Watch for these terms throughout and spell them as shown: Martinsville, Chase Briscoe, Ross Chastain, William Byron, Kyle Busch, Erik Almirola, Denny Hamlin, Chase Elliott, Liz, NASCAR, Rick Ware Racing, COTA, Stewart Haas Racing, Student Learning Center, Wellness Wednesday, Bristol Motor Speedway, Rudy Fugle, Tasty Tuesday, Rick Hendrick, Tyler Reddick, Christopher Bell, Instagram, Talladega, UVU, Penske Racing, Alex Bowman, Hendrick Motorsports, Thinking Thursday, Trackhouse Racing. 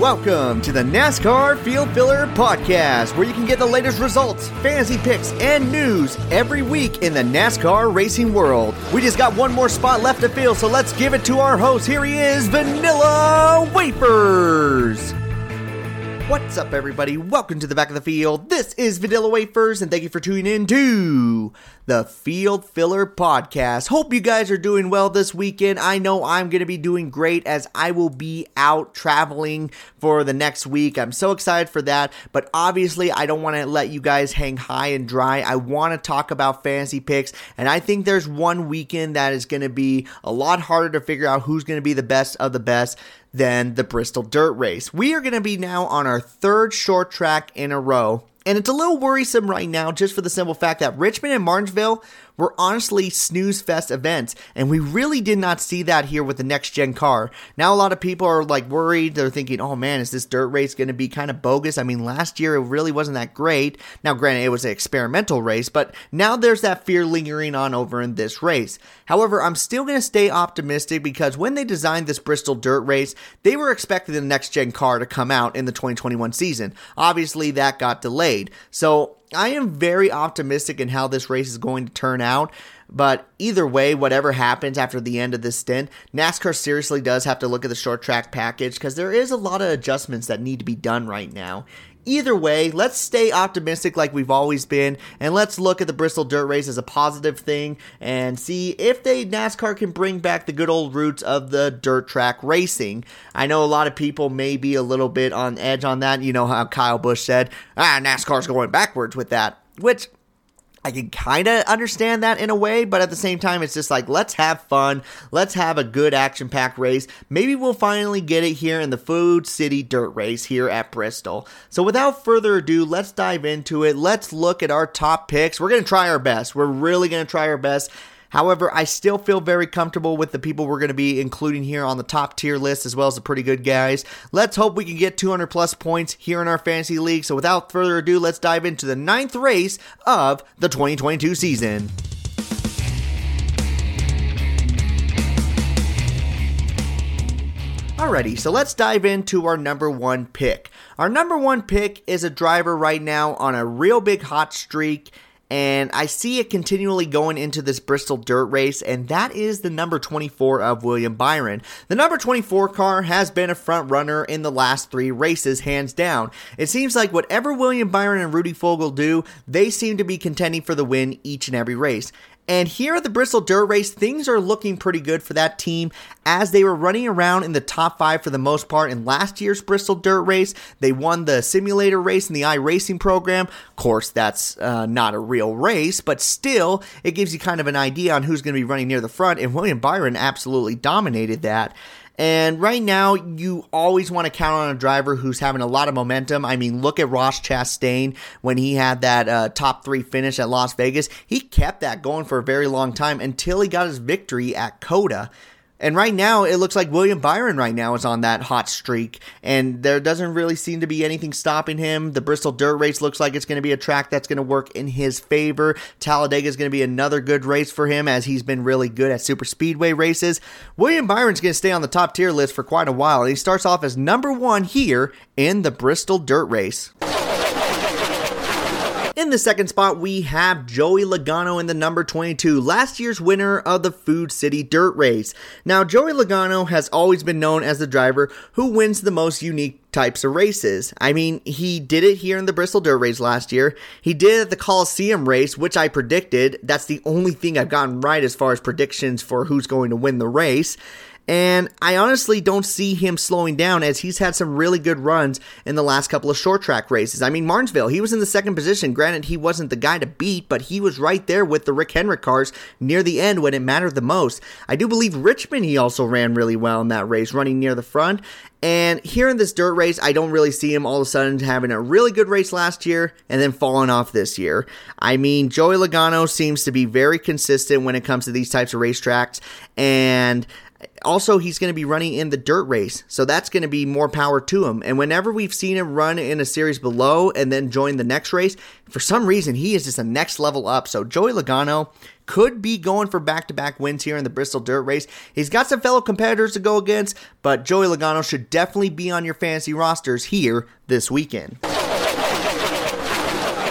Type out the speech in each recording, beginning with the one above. Welcome to the NASCAR Field Filler Podcast, where you can get the latest results, fantasy picks, and news every week in the NASCAR racing world. We just got one more spot left to fill, so let's give it to our host. Here he is, Vanilla Wafers. What's up, everybody? Welcome to the back of the field. This is Vanilla Wafers, and thank you for tuning in to the Field Filler Podcast. Hope you guys are doing well this weekend. I know I'm going to be doing great as I will be out traveling for the next week. I'm so excited for that, but obviously I don't want to let you guys hang high and dry. I want to talk about fantasy picks, and I think there's one weekend that is going to be a lot harder to figure out who's going to be the best of the best than the Bristol Dirt Race. We are going to be now on our third short track in a row, and it's a little worrisome right now just for the simple fact that Richmond and Martinsville were honestly snooze fest events, and we really did not see that here with the next gen car. Now a lot of people are like worried. They're thinking, oh man, is this dirt race going to be kind of bogus? I mean, last year it really wasn't that great. Now granted, it was an experimental race, but now there's that fear lingering on over in this race. However, I'm still going to stay optimistic because when they designed this Bristol dirt race, they were expecting the next gen car to come out in the 2021 season. Obviously that got delayed. So I am very optimistic in how this race is going to turn out, but either way, whatever happens after the end of this stint, NASCAR seriously does have to look at the short track package because there is a lot of adjustments that need to be done right now. Either way, let's stay optimistic like we've always been, and let's look at the Bristol Dirt Race as a positive thing and see if NASCAR can bring back the good old roots of the dirt track racing. I know a lot of people may be a little bit on edge on that. You know how Kyle Busch said, NASCAR's going backwards with that, which I can kind of understand that in a way, but at the same time, it's just like, let's have fun. Let's have a good action-packed race. Maybe we'll finally get it here in the Food City Dirt Race here at Bristol. So without further ado, let's dive into it. Let's look at our top picks. We're going to try our best. We're really going to try our best. However, I still feel very comfortable with the people we're going to be including here on the top tier list, as well as the pretty good guys. Let's hope we can get 200 plus points here in our fantasy league. So without further ado, let's dive into the ninth race of the 2022 season. Alrighty, so let's dive into our number one pick. Our number one pick is a driver right now on a real big hot streak, and I see it continually going into this Bristol Dirt Race, and that is the number 24 of William Byron. The number 24 car has been a front runner in the last three races, hands down. It seems like whatever William Byron and Rudy Fugle do, they seem to be contending for the win each and every race. And here at the Bristol Dirt Race, things are looking pretty good for that team as they were running around in the top five for the most part in last year's Bristol Dirt Race. They won the simulator race in the iRacing program. Of course, that's not a real race, but still, it gives you kind of an idea on who's going to be running near the front, and William Byron absolutely dominated that. And right now, you always want to count on a driver who's having a lot of momentum. I mean, look at Ross Chastain when he had that top three finish at Las Vegas. He kept that going for a very long time until he got his victory at COTA. And right now, it looks like William Byron right now is on that hot streak, and there doesn't really seem to be anything stopping him. The Bristol Dirt Race looks like it's going to be a track that's going to work in his favor. Talladega is going to be another good race for him, as he's been really good at super speedway races. William Byron's going to stay on the top tier list for quite a while, and he starts off as number one here in the Bristol Dirt Race. In the second spot, we have Joey Logano in the number 22, last year's winner of the Food City Dirt Race. Now, Joey Logano has always been known as the driver who wins the most unique types of races. I mean, he did it here in the Bristol Dirt Race last year. He did it at the Coliseum race, which I predicted. That's the only thing I've gotten right as far as predictions for who's going to win the race. And I honestly don't see him slowing down as he's had some really good runs in the last couple of short track races. I mean, Martinsville, he was in the second position. Granted, he wasn't the guy to beat, but he was right there with the Rick Hendrick cars near the end when it mattered the most. I do believe Richmond, he also ran really well in that race, running near the front. And here in this dirt race, I don't really see him all of a sudden having a really good race last year and then falling off this year. I mean, Joey Logano seems to be very consistent when it comes to these types of racetracks, and Also, he's going to be running in the dirt race, so that's going to be more power to him. And whenever we've seen him run in a series below and then join the next race, for some reason, he is just a next level up. So Joey Logano could be going for back-to-back wins here in the Bristol Dirt Race. He's got some fellow competitors to go against, but Joey Logano should definitely be on your fantasy rosters here this weekend.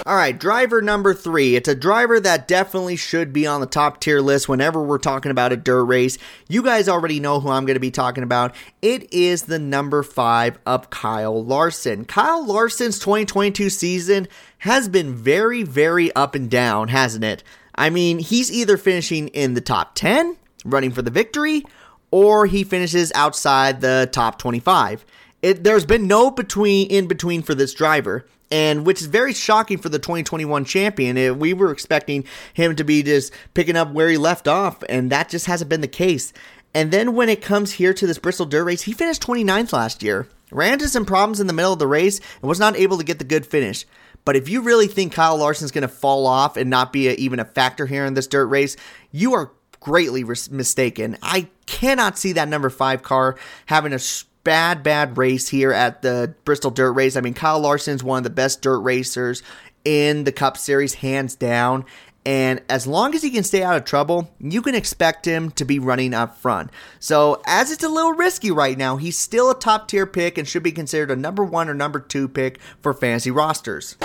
All right, driver number 3. It's a driver that definitely should be on the top tier list whenever we're talking about a dirt race. You guys already know who I'm going to be talking about. It is the number 5 of Kyle Larson. Kyle Larson's 2022 season has been very, very up and down, hasn't it? I mean, he's either finishing in the top 10, running for the victory, or he finishes outside the top 25. There's been no in between for this driver. And which is very shocking for the 2021 champion. We were expecting him to be just picking up where he left off, and that just hasn't been the case. And then when it comes here to this Bristol Dirt Race, he finished 29th last year, ran into some problems in the middle of the race, and was not able to get the good finish. But if you really think Kyle Larson's going to fall off and not be even a factor here in this dirt race, you are greatly mistaken. I cannot see that number 5 car having a bad race here at the Bristol Dirt Race. I mean, Kyle Larson's one of the best dirt racers in the Cup Series, hands down. And as long as he can stay out of trouble, you can expect him to be running up front. So as it's a little risky right now, he's still a top tier pick and should be considered a number 1 or number 2 pick for fantasy rosters.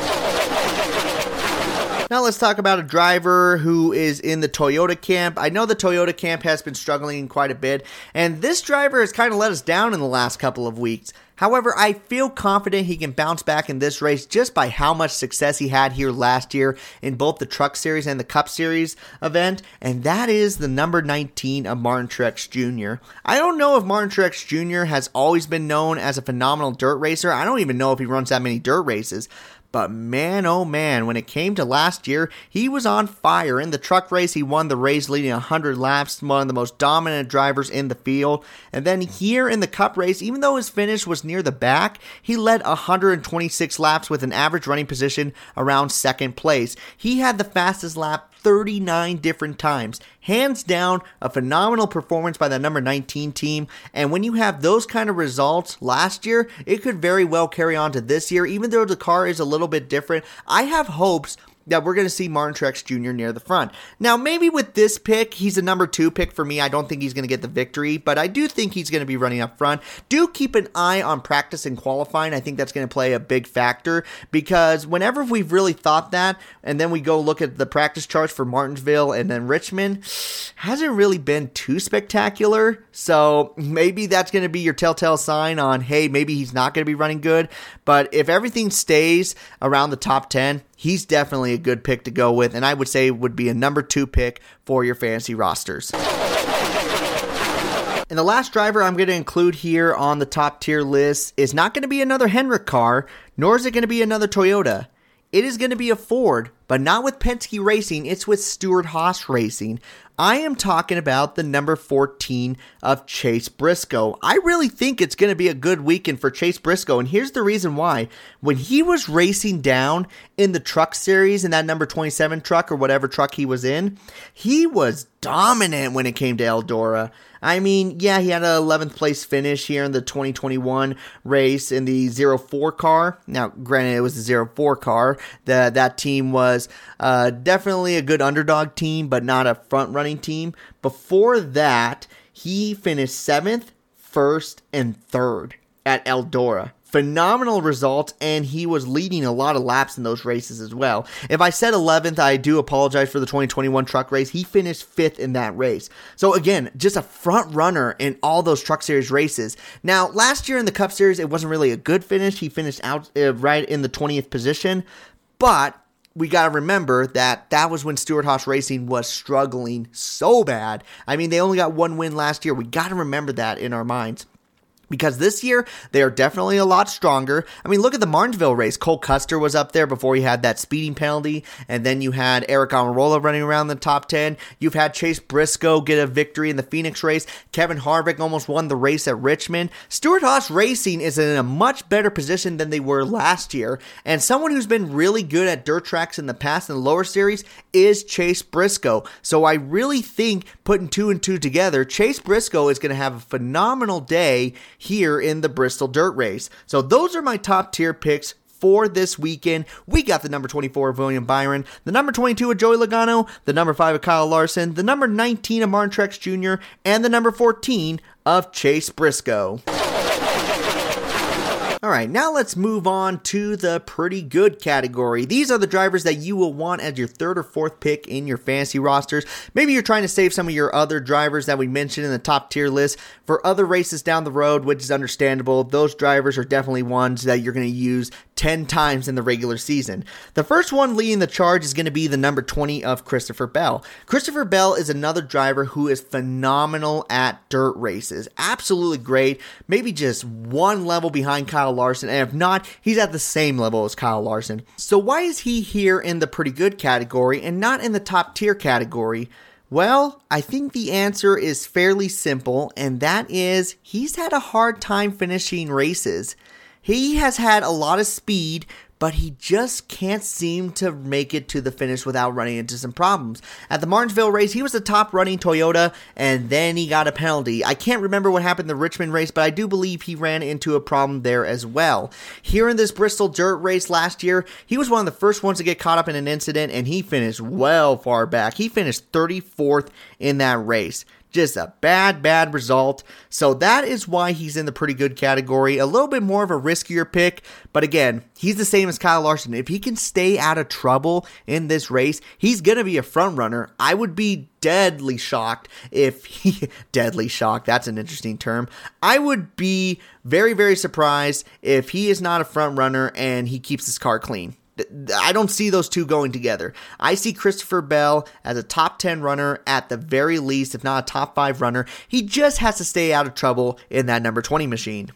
Now let's talk about a driver who is in the Toyota camp. I know the Toyota camp has been struggling quite a bit, and this driver has kind of let us down in the last couple of weeks. However, I feel confident he can bounce back in this race just by how much success he had here last year in both the Truck Series and the Cup Series event, and that is the number 19 of Martin Truex Jr. I don't know if Martin Truex Jr. has always been known as a phenomenal dirt racer. I don't even know if he runs that many dirt races. But man, oh man, when it came to last year, he was on fire. In the truck race, he won the race leading 100 laps, one of the most dominant drivers in the field. And then here in the Cup race, even though his finish was near the back, he led 126 laps with an average running position around second place. He had the fastest lap 39 different times. Hands down, a phenomenal performance by the number 19 team, and when you have those kind of results last year, it could very well carry on to this year, even though the car is a little bit different. I have hopes that we're going to see Martin Truex Jr. near the front. Now, maybe with this pick, he's a number 2 pick for me. I don't think he's going to get the victory, but I do think he's going to be running up front. Do keep an eye on practice and qualifying. I think that's going to play a big factor because whenever we've really thought that, and then we go look at the practice charts for Martinsville and then Richmond, hasn't really been too spectacular. So maybe that's going to be your telltale sign on, hey, maybe he's not going to be running good. But if everything stays around the top 10, he's definitely a good pick to go with, and I would say would be a number 2 pick for your fantasy rosters. And the last driver I'm going to include here on the top tier list is not going to be another Hendrick car, nor is it going to be another Toyota. It is going to be a Ford, but not with Penske Racing. It's with Stewart Haas Racing. I am talking about the number 14 of Chase Briscoe. I really think it's going to be a good weekend for Chase Briscoe, and here's the reason why. When he was racing down in the Truck Series in that number 27 truck or whatever truck he was in, he was dominant when it came to Eldora. I mean, yeah, he had an 11th place finish here in the 2021 race in the 04 car. Now, granted, it was the 04 car. That team was definitely a good underdog team, but not a front-running team. Before that, he finished 7th, 1st, and 3rd at Eldora. Phenomenal results, and he was leading a lot of laps in those races as well. If I said 11th, I do apologize for the 2021 truck race. He finished 5th in that race. So again, just a front runner in all those Truck Series races. Now, last year in the Cup Series, it wasn't really a good finish. He finished out right in the 20th position, but we got to remember that was when Stewart Haas Racing was struggling so bad. I mean, they only got one win last year. We got to remember that in our minds. because this year, they are definitely a lot stronger. I mean, look at the Martinsville race. Cole Custer was up there before he had that speeding penalty, and then you had Erik Almirola running around the top 10. You've had Chase Briscoe get a victory in the Phoenix race. Kevin Harvick almost won the race at Richmond. Stewart Haas Racing is in a much better position than they were last year, and someone who's been really good at dirt tracks in the past in the lower series is Chase Briscoe. So I really think, putting two and two together, Chase Briscoe is going to have a phenomenal day here in the Bristol Dirt Race. So those are my top tier picks for this weekend. We got the number 24 of William Byron, the number 22 of Joey Logano, the number 5 of Kyle Larson, the number 19 of Martin Truex Jr., and the number 14 of Chase Briscoe. All right, now let's move on to the pretty good category. These are the drivers that you will want as your third or fourth pick in your fantasy rosters. Maybe you're trying to save some of your other drivers that we mentioned in the top tier list for other races down the road, which is understandable. Those drivers are definitely ones that you're going to use 10 times in the regular season. The first one leading the charge is going to be the number 20 of Christopher Bell. Christopher Bell is another driver who is phenomenal at dirt races. Absolutely great. Maybe just one level behind Kyle Larson, and if not, he's at the same level as Kyle Larson. So why is he here in the pretty good category and not in the top tier category? Well, I think the answer is fairly simple, and that is he's had a hard time finishing races. He has had a lot of speed, but he just can't seem to make it to the finish without running into some problems. At the Martinsville race, he was the top running Toyota, and then he got a penalty. I can't remember what happened in the Richmond race, but I do believe he ran into a problem there as well. Here in this Bristol Dirt Race last year, he was one of the first ones to get caught up in an incident, and he finished well far back. He finished 34th in that race. Just a bad, bad result. So that is why he's in the pretty good category. A little bit more of a riskier pick. But again, he's the same as Kyle Larson. If he can stay out of trouble in this race, he's going to be a front runner. I would be deadly shocked if he... Deadly shocked, that's an interesting term. I would be very, very surprised if he is not a front runner and he keeps his car clean. I don't see those two going together. I see Christopher Bell as a top 10 runner at the very least, if not a top 5 runner. He just has to stay out of trouble in that number 20 machine.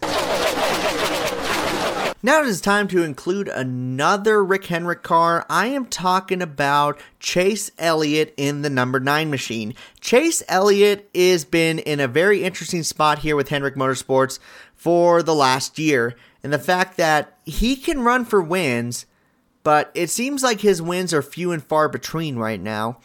Now it is time to include another Rick Hendrick car. I am talking about Chase Elliott in the number 9 machine. Chase Elliott has been in a very interesting spot here with Hendrick Motorsports for the last year. And the fact that he can run for wins, but it seems like his wins are few and far between right now.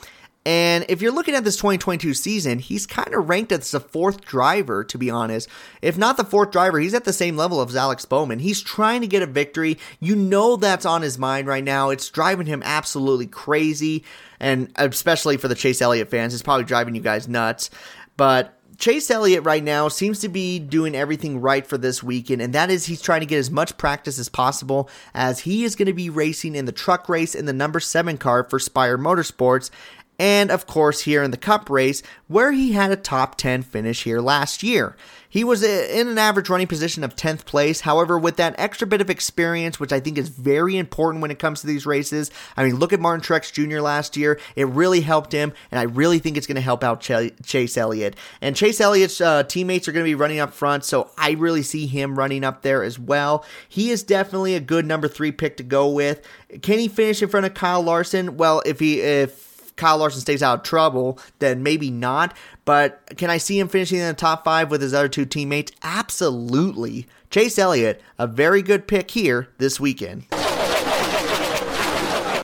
And if you're looking at this 2022 season, he's kind of ranked as the fourth driver, to be honest. If not the fourth driver, he's at the same level as Alex Bowman. He's trying to get a victory. You know that's on his mind right now. It's driving him absolutely crazy. And especially for the Chase Elliott fans, it's probably driving you guys nuts. But Chase Elliott right now seems to be doing everything right for this weekend, and that is he's trying to get as much practice as possible, as he is going to be racing in the truck race in the number 7 car for Spire Motorsports, and of course here in the Cup race, where he had a top 10 finish here last year. He was in an average running position of 10th place. However, with that extra bit of experience, which I think is very important when it comes to these races. I mean, look at Martin Truex Jr. last year. It really helped him, and I really think it's going to help out Chase Elliott. And Chase Elliott's teammates are going to be running up front, so I really see him running up there as well. He is definitely a good number 3 pick to go with. Can he finish in front of Kyle Larson? Well, if Kyle Larson stays out of trouble, then maybe not. But can I see him finishing in the top 5 with his other 2 teammates? Absolutely. Chase Elliott, a very good pick here this weekend.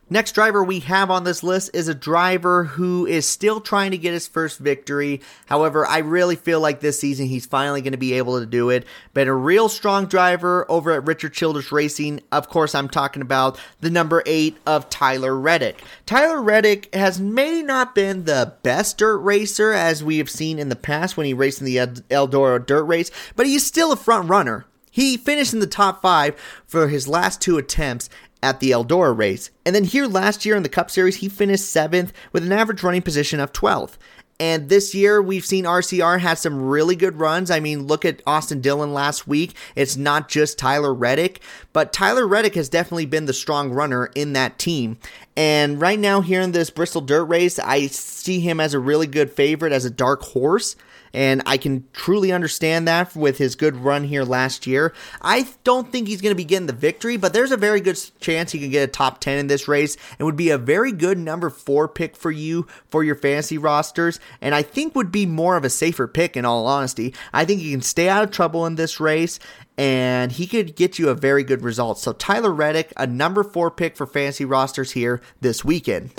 Next driver we have on this list is a driver who is still trying to get his first victory. However, I really feel like this season he's finally going to be able to do it. But a real strong driver over at Richard Childress Racing. Of course, I'm talking about the number 8 of Tyler Reddick. Tyler Reddick has may not been the best dirt racer as we have seen in the past when he raced in the Eldora dirt race, but he's still a front runner. He finished in the top 5 for his last 2 attempts at the Eldora race. And then here last year in the Cup Series, he finished 7th with an average running position of 12th. And this year, we've seen RCR had some really good runs. I mean, look at Austin Dillon last week. It's not just Tyler Reddick, but Tyler Reddick has definitely been the strong runner in that team. And right now here in this Bristol Dirt Race, I see him as a really good favorite, as a dark horse. And I can truly understand that with his good run here last year. I don't think he's going to be getting the victory, but there's a very good chance he can get a top 10 in this race and would be a very good number 4 pick for you for your fantasy rosters, and I think would be more of a safer pick in all honesty. I think he can stay out of trouble in this race, and he could get you a very good result. So Tyler Reddick, a number 4 pick for fantasy rosters here this weekend.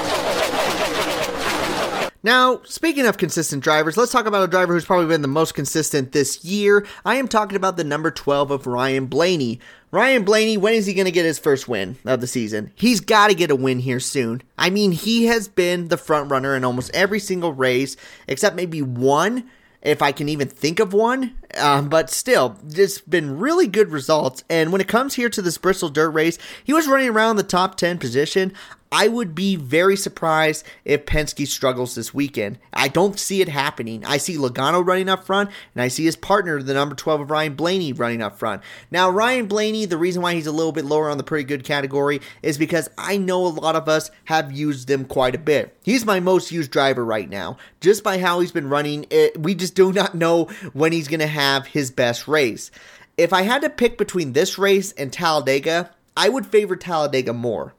Now, speaking of consistent drivers, let's talk about a driver who's probably been the most consistent this year. I am talking about the number 12 of Ryan Blaney. Ryan Blaney, when is he going to get his first win of the season? He's got to get a win here soon. I mean, he has been the front runner in almost every single race, except maybe one, if I can even think of one. But still, it's been really good results. And when it comes here to this Bristol Dirt Race, he was running around the top 10 position. I would be very surprised if Penske struggles this weekend. I don't see it happening. I see Logano running up front, and I see his partner, the number 12 of Ryan Blaney, running up front. Now, Ryan Blaney, the reason why he's a little bit lower on the pretty good category is because I know a lot of us have used them quite a bit. He's my most used driver right now. Just by how he's been running, we just do not know when he's going to have his best race. If I had to pick between this race and Talladega, I would favor Talladega more.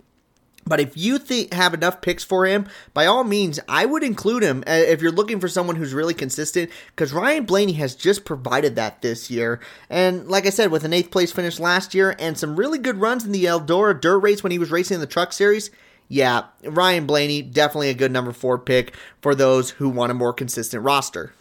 But if you have enough picks for him, by all means, I would include him if you're looking for someone who's really consistent, because Ryan Blaney has just provided that this year. And like I said, with an 8th place finish last year and some really good runs in the Eldora Dirt Race when he was racing in the Truck Series, yeah, Ryan Blaney, definitely a good number 4 pick for those who want a more consistent roster.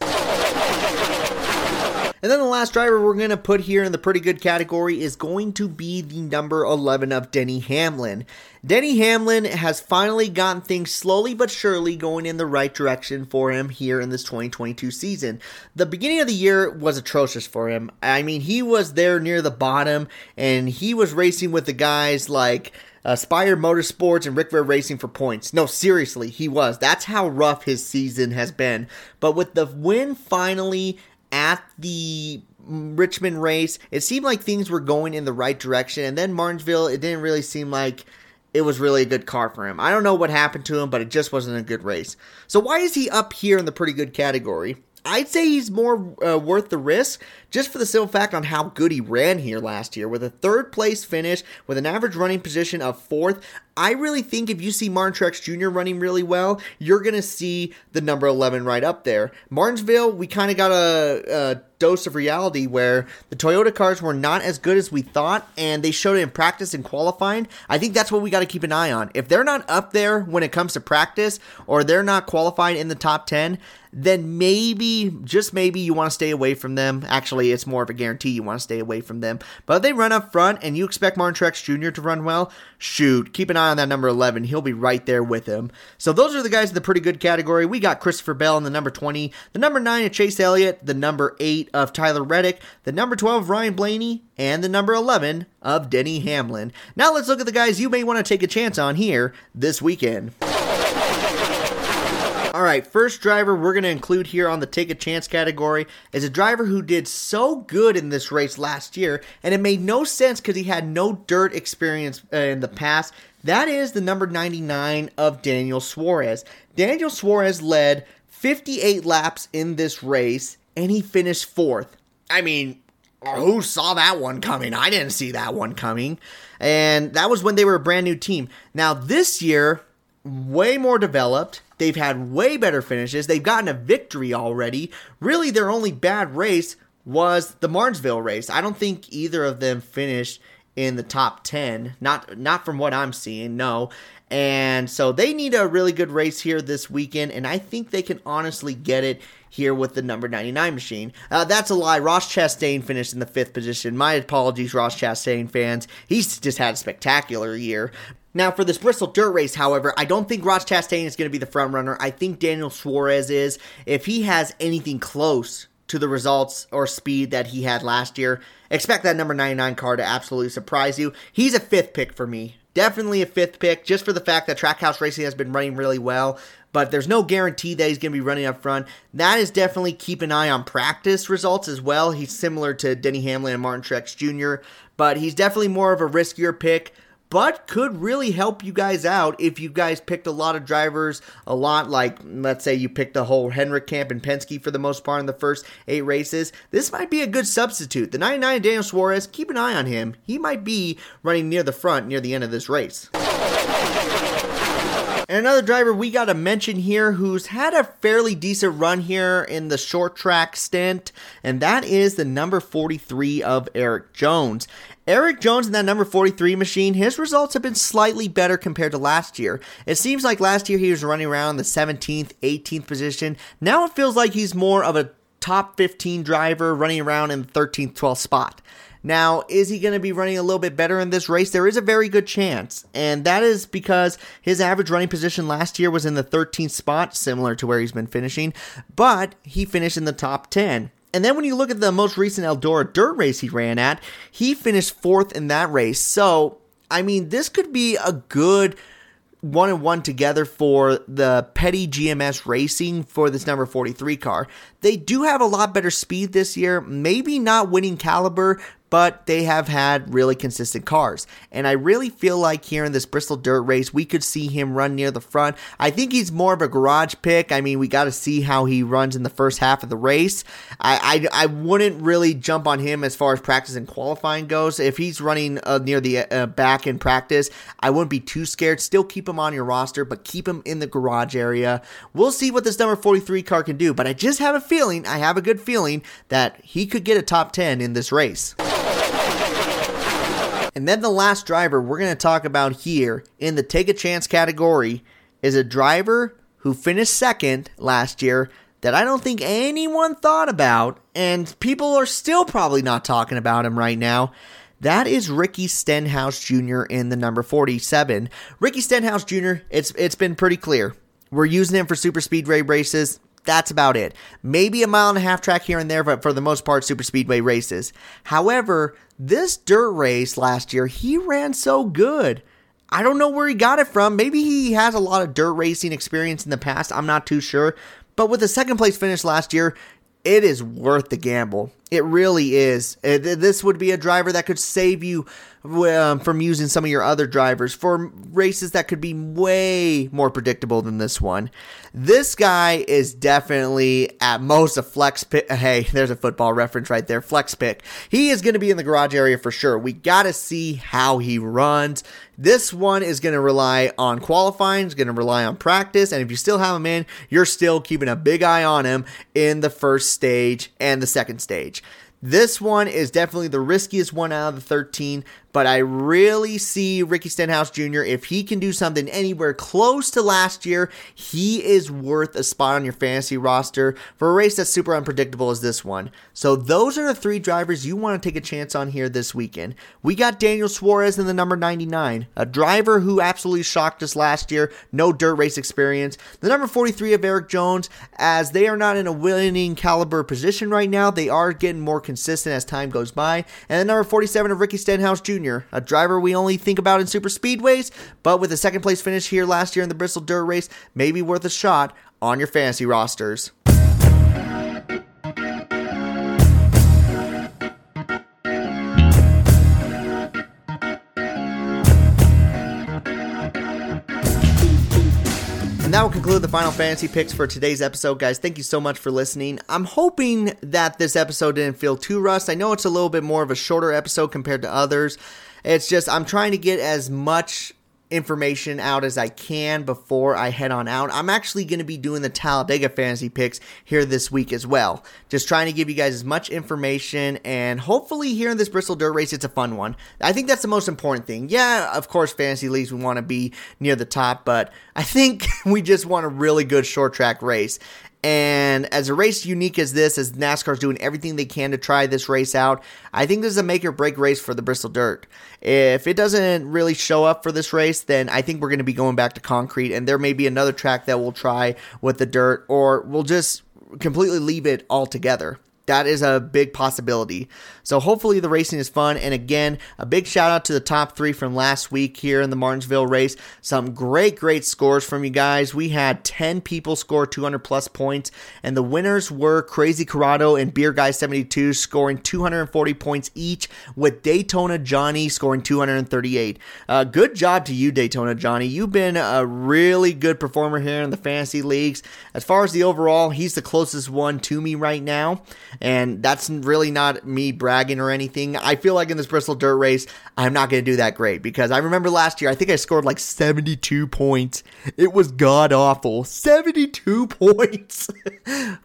And then the last driver we're going to put here in the pretty good category is going to be the number 11 of Denny Hamlin. Denny Hamlin has finally gotten things slowly but surely going in the right direction for him here in this 2022 season. The beginning of the year was atrocious for him. I mean, he was there near the bottom, and he was racing with the guys like Spire Motorsports and Rick Ware Racing for points. No, seriously, he was. That's how rough his season has been. But with the win finally at the Richmond race, it seemed like things were going in the right direction. And then Martinsville, it didn't really seem like it was really a good car for him. I don't know what happened to him, but it just wasn't a good race. So why is he up here in the pretty good category? I'd say he's more worth the risk just for the simple fact on how good he ran here last year. With a 3rd place finish, with an average running position of 4th, I really think if you see Martin Truex Jr. running really well, you're going to see the number 11 right up there. Martinsville, we kind of got a dose of reality where the Toyota cars were not as good as we thought, and they showed it in practice and qualifying. I think that's what we got to keep an eye on. If they're not up there when it comes to practice, or they're not qualified in the top 10, then maybe, just maybe, you want to stay away from them. Actually, it's more of a guarantee you want to stay away from them. But if they run up front and you expect Martin Truex Jr. to run well, shoot, keep an eye on that number 11. He'll be right there with him. So those are the guys in the pretty good category. We got Christopher Bell in the number 20, the number 9 of Chase Elliott, the number 8 of Tyler Reddick, the number 12 of Ryan Blaney, and the number 11 of Denny Hamlin. Now let's look at the guys you may want to take a chance on here this weekend. All right, first driver we're going to include here on the take a chance category is a driver who did so good in this race last year, and it made no sense because he had no dirt experience in the past. That is the number 99 of Daniel Suarez. Daniel Suarez led 58 laps in this race, and he finished 4th. I mean, who saw that one coming? I didn't see that one coming. And that was when they were a brand new team. Now this year, way more developed. They've had way better finishes. They've gotten a victory already. Really, their only bad race was the Martinsville race. I don't think either of them finished in the top 10. Not from what I'm seeing, no. And so they need a really good race here this weekend, and I think they can honestly get it here with the number 99 machine. That's a lie. Ross Chastain finished in the 5th position. My apologies, Ross Chastain fans. He's just had a spectacular year. Now, for this Bristol Dirt Race, however, I don't think Ross Chastain is going to be the front runner. I think Daniel Suarez is. If he has anything close to the results or speed that he had last year, expect that number 99 car to absolutely surprise you. He's a 5th pick for me. Definitely a 5th pick, just for the fact that Trackhouse Racing has been running really well, but there's no guarantee that he's going to be running up front. That is definitely keep an eye on practice results as well. He's similar to Denny Hamlin and Martin Truex Jr., but he's definitely more of a riskier pick. but could really help you guys out if you guys picked a lot of drivers, a lot like, let's say you picked the whole Hendrick camp and Penske for the most part in the first 8 races. This might be a good substitute. The 99 Daniel Suarez, keep an eye on him. He might be running near the front near the end of this race. And another driver we got to mention here who's had a fairly decent run here in the short track stint, and that is the number 43 of Eric Jones. Eric Jones in that number 43 machine, his results have been slightly better compared to last year. It seems like last year he was running around the 17th, 18th position. Now it feels like he's more of a top 15 driver running around in the 13th, 12th spot. Now, is he going to be running a little bit better in this race? There is a very good chance, and that is because his average running position last year was in the 13th spot, similar to where he's been finishing, but he finished in the top 10. And then when you look at the most recent Eldora dirt race he ran at, he finished 4th in that race. So, I mean, this could be a good 1-and-1 together for the Petty GMS Racing for this number 43 car. They do have a lot better speed this year, maybe not winning caliber, but they have had really consistent cars. And I really feel like here in this Bristol dirt race, we could see him run near the front. I think he's more of a garage pick. I mean, we got to see how he runs in the first half of the race. I wouldn't really jump on him as far as practice and qualifying goes. If he's running near the back in practice, I wouldn't be too scared. Still keep him on your roster, but keep him in the garage area. We'll see what this number 43 car can do, but I just have a feeling, I have a good feeling that he could get a top 10 in this race. And then the last driver we're going to talk about here in the take a chance category is a driver who finished second last year that I don't think anyone thought about, and people are still probably not talking about him right now. That is Ricky Stenhouse Jr. in the number 47. Ricky Stenhouse Jr., it's been pretty clear. We're using him for super speedway races. That's about it. Maybe a mile and a half track here and there, but for the most part, super speedway races. However, this dirt race last year, he ran so good. I don't know where he got it from. Maybe he has a lot of dirt racing experience in the past. I'm not too sure. But with a second place finish last year, it is worth the gamble. It really is. This would be a driver that could save you from using some of your other drivers for races that could be way more predictable than this one. This guy is definitely at most a flex pick. Hey, there's a football reference right there. Flex pick. He is going to be in the garage area for sure. We got to see how he runs. This one is going to rely on qualifying. It's going to rely on practice. And if you still have him in, you're still keeping a big eye on him in the first stage and the second stage. This one is definitely the riskiest one out of the 13, but I really see Ricky Stenhouse Jr., if he can do something anywhere close to last year, he is worth a spot on your fantasy roster for a race that's super unpredictable as this one. So those are the 3 drivers you want to take a chance on here this weekend. We got Daniel Suarez in the number 99, a driver who absolutely shocked us last year, no dirt race experience. The number 43 of Eric Jones, as they are not in a winning caliber position right now, they are getting more consistent as time goes by. And the number 47 of Ricky Stenhouse Jr., a driver we only think about in super speedways, but with a second place finish here last year in the Bristol Dirt Race, may be worth a shot on your fantasy rosters. That will conclude the final fantasy picks for today's episode, guys. Thank you so much for listening. I'm hoping that this episode didn't feel too rushed. I know it's a little bit more of a shorter episode compared to others. It's just I'm trying to get as much information out as I can before I head on out. I'm actually going to be doing the Talladega fantasy picks here this week as well. Just trying to give you guys as much information, and hopefully here in this Bristol Dirt Race, it's a fun one. I think that's the most important thing. Yeah, of course, fantasy leagues, we want to be near the top, but I think we just want a really good short track race. And as a race unique as this, as NASCAR's doing everything they can to try this race out, I think this is a make or break race for the Bristol Dirt. If it doesn't really show up for this race, then I think we're going to be going back to concrete, and there may be another track that we'll try with the dirt, or we'll just completely leave it altogether. That is a big possibility. So hopefully the racing is fun. And again, a big shout out to the top three from last week here in the Martinsville race. Some great, great scores from you guys. We had 10 people score 200 plus points. And the winners were Crazy Corrado and Beer Guy 72 scoring 240 points each, with Daytona Johnny scoring 238. Good job to you, Daytona Johnny. You've been a really good performer here in the fantasy leagues. As far as the overall, he's the closest one to me right now. And that's really not me bragging or anything. I feel like in this Bristol Dirt Race, I'm not going to do that great, because I remember last year, I think I scored like 72 points. It was god-awful. 72 points.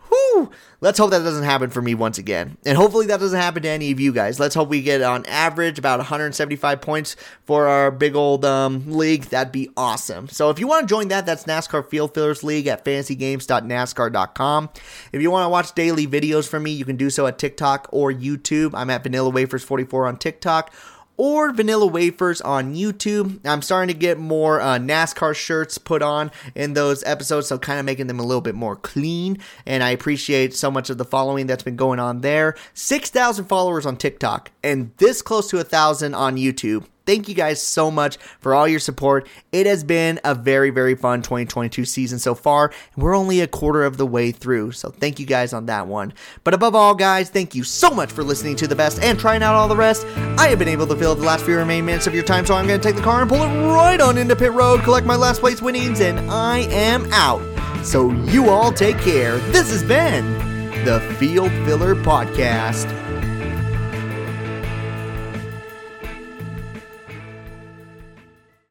Whew. Let's hope that doesn't happen for me once again. And hopefully that doesn't happen to any of you guys. Let's hope we get on average about 175 points for our big old league. That'd be awesome. So if you want to join that, that's NASCAR Field Fillers League at fantasygames.nascar.com. If you want to watch daily videos from me, you can do so at TikTok or YouTube. I'm at Vanilla Wafers 44 on TikTok or Vanilla Wafers on YouTube. I'm starting to get more NASCAR shirts put on in those episodes, so kind of making them a little bit more clean, and I appreciate so much of the following that's been going on there. 6,000 followers on TikTok, and this close to 1,000 on YouTube. Thank you guys so much for all your support. It has been a very, very fun 2022 season so far. We're only a quarter of the way through, so thank you guys on that one. But above all, guys, thank you so much for listening to the best and trying out all the rest. I have been able to fill the last few remaining minutes of your time, so I'm going to take the car and pull it right on into pit road, collect my last place winnings, and I am out. So you all take care. This has been the Field Filler Podcast.